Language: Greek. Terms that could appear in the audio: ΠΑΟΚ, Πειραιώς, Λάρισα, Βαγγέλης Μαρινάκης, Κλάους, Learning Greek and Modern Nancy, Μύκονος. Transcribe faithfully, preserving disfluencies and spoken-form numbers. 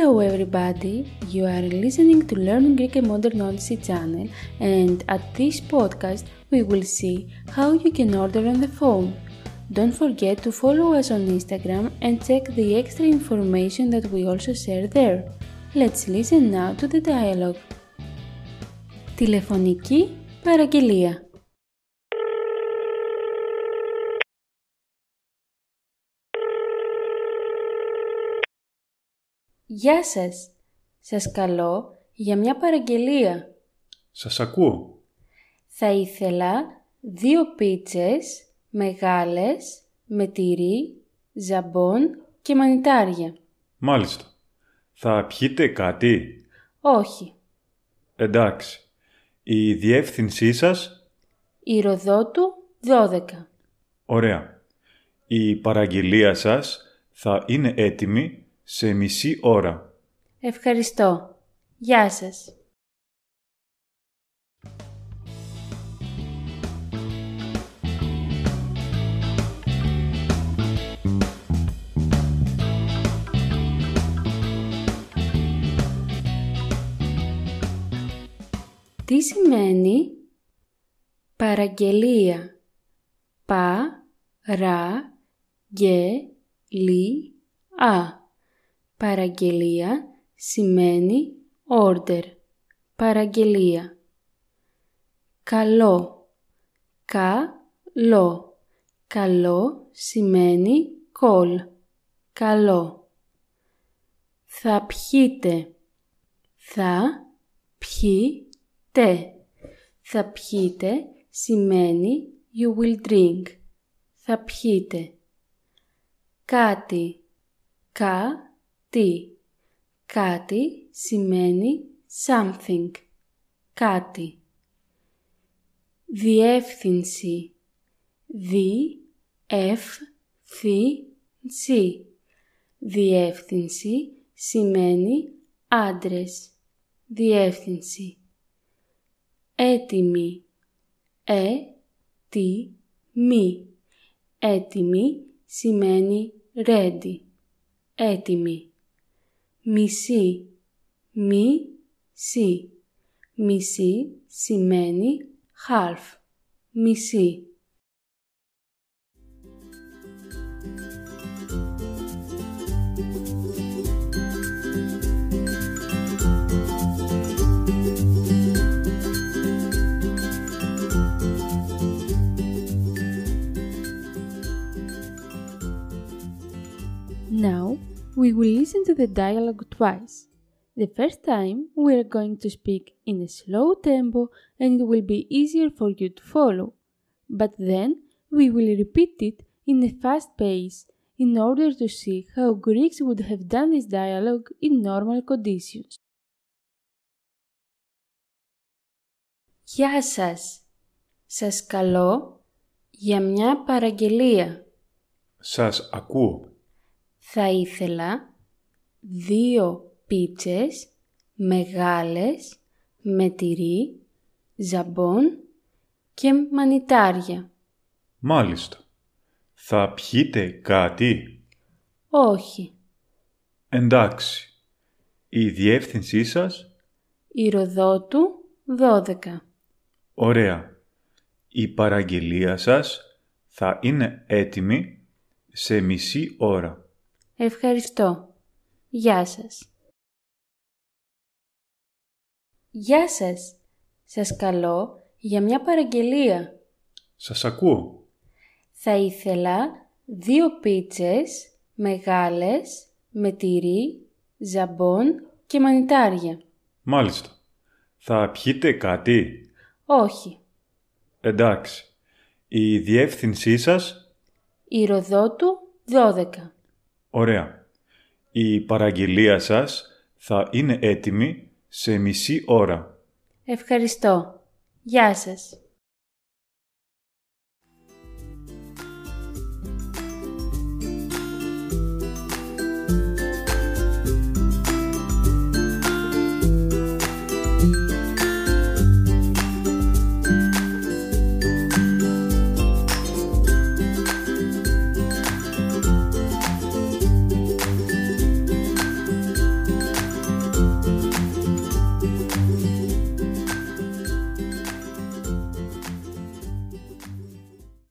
Hello everybody, you are listening to Learning Greek and Modern Nancy channel, and at this podcast we will see how you can order on the phone. Don't forget to follow us on Instagram and check the extra information that we also share there. Let's listen now to the dialogue. Τηλεφωνική παραγγελία. Γεια σας. Σας καλώ για μια παραγγελία. Σας ακούω. Θα ήθελα δύο πίτσες μεγάλες με τυρί, ζαμπόν και μανιτάρια. Μάλιστα. Θα πιείτε κάτι? Όχι. Εντάξει. Η διεύθυνσή σας? Η Ροδότου δώδεκα. Ωραία. Η παραγγελία σας θα είναι έτοιμη σε μισή ώρα. Ευχαριστώ. Γεια σας. Τι σημαίνει παραγγελία? Πα, ρα, γε, λι, α. Παραγγελία σημαίνει order. Παραγγελία. Καλό. Καλό. Καλό σημαίνει call. Καλό. Θα πιείτε. Θα πιείτε. Θα πιείτε σημαίνει you will drink. Θα πιείτε. Κάτι. Κα. Τι. Κάτι σημαίνει something. Κάτι. Διεύθυνση. Δι, εφ, θι, σι. Διεύθυνση σημαίνει address. Διεύθυνση. Έτοιμη. Ε, τι, μη. Έτοιμη σημαίνει ready. Έτοιμη. Μισή. Μη, σι. Μισή σημαίνει half. Μισή. Now we will listen to the dialogue twice. The first time we are going to speak in a slow tempo and it will be easier for you to follow. But then we will repeat it in a fast pace in order to see how Greeks would have done this dialogue in normal conditions. Γεια σας. Σας καλώ για μια παραγγελία. Σας ακούω. Θα ήθελα δύο πίτσες μεγάλες με τυρί, ζαμπόν και μανιτάρια. Μάλιστα. Θα πιείτε κάτι? Όχι. Εντάξει. Η διεύθυνσή σας? Η Ροδότου δώδεκα. Ωραία. Η παραγγελία σας θα είναι έτοιμη σε μισή ώρα. Ευχαριστώ. Γεια σας. Γεια σας. Σας καλώ για μια παραγγελία. Σας ακούω. Θα ήθελα δύο πίτσες μεγάλες με τυρί, ζαμπόν και μανιτάρια. Μάλιστα. Θα πιείτε κάτι? Όχι. Εντάξει. Η διεύθυνσή σας? Η Ροδότου δώδεκα. Ωραία. Η παραγγελία σας θα είναι έτοιμη σε μισή ώρα. Ευχαριστώ. Γεια σας.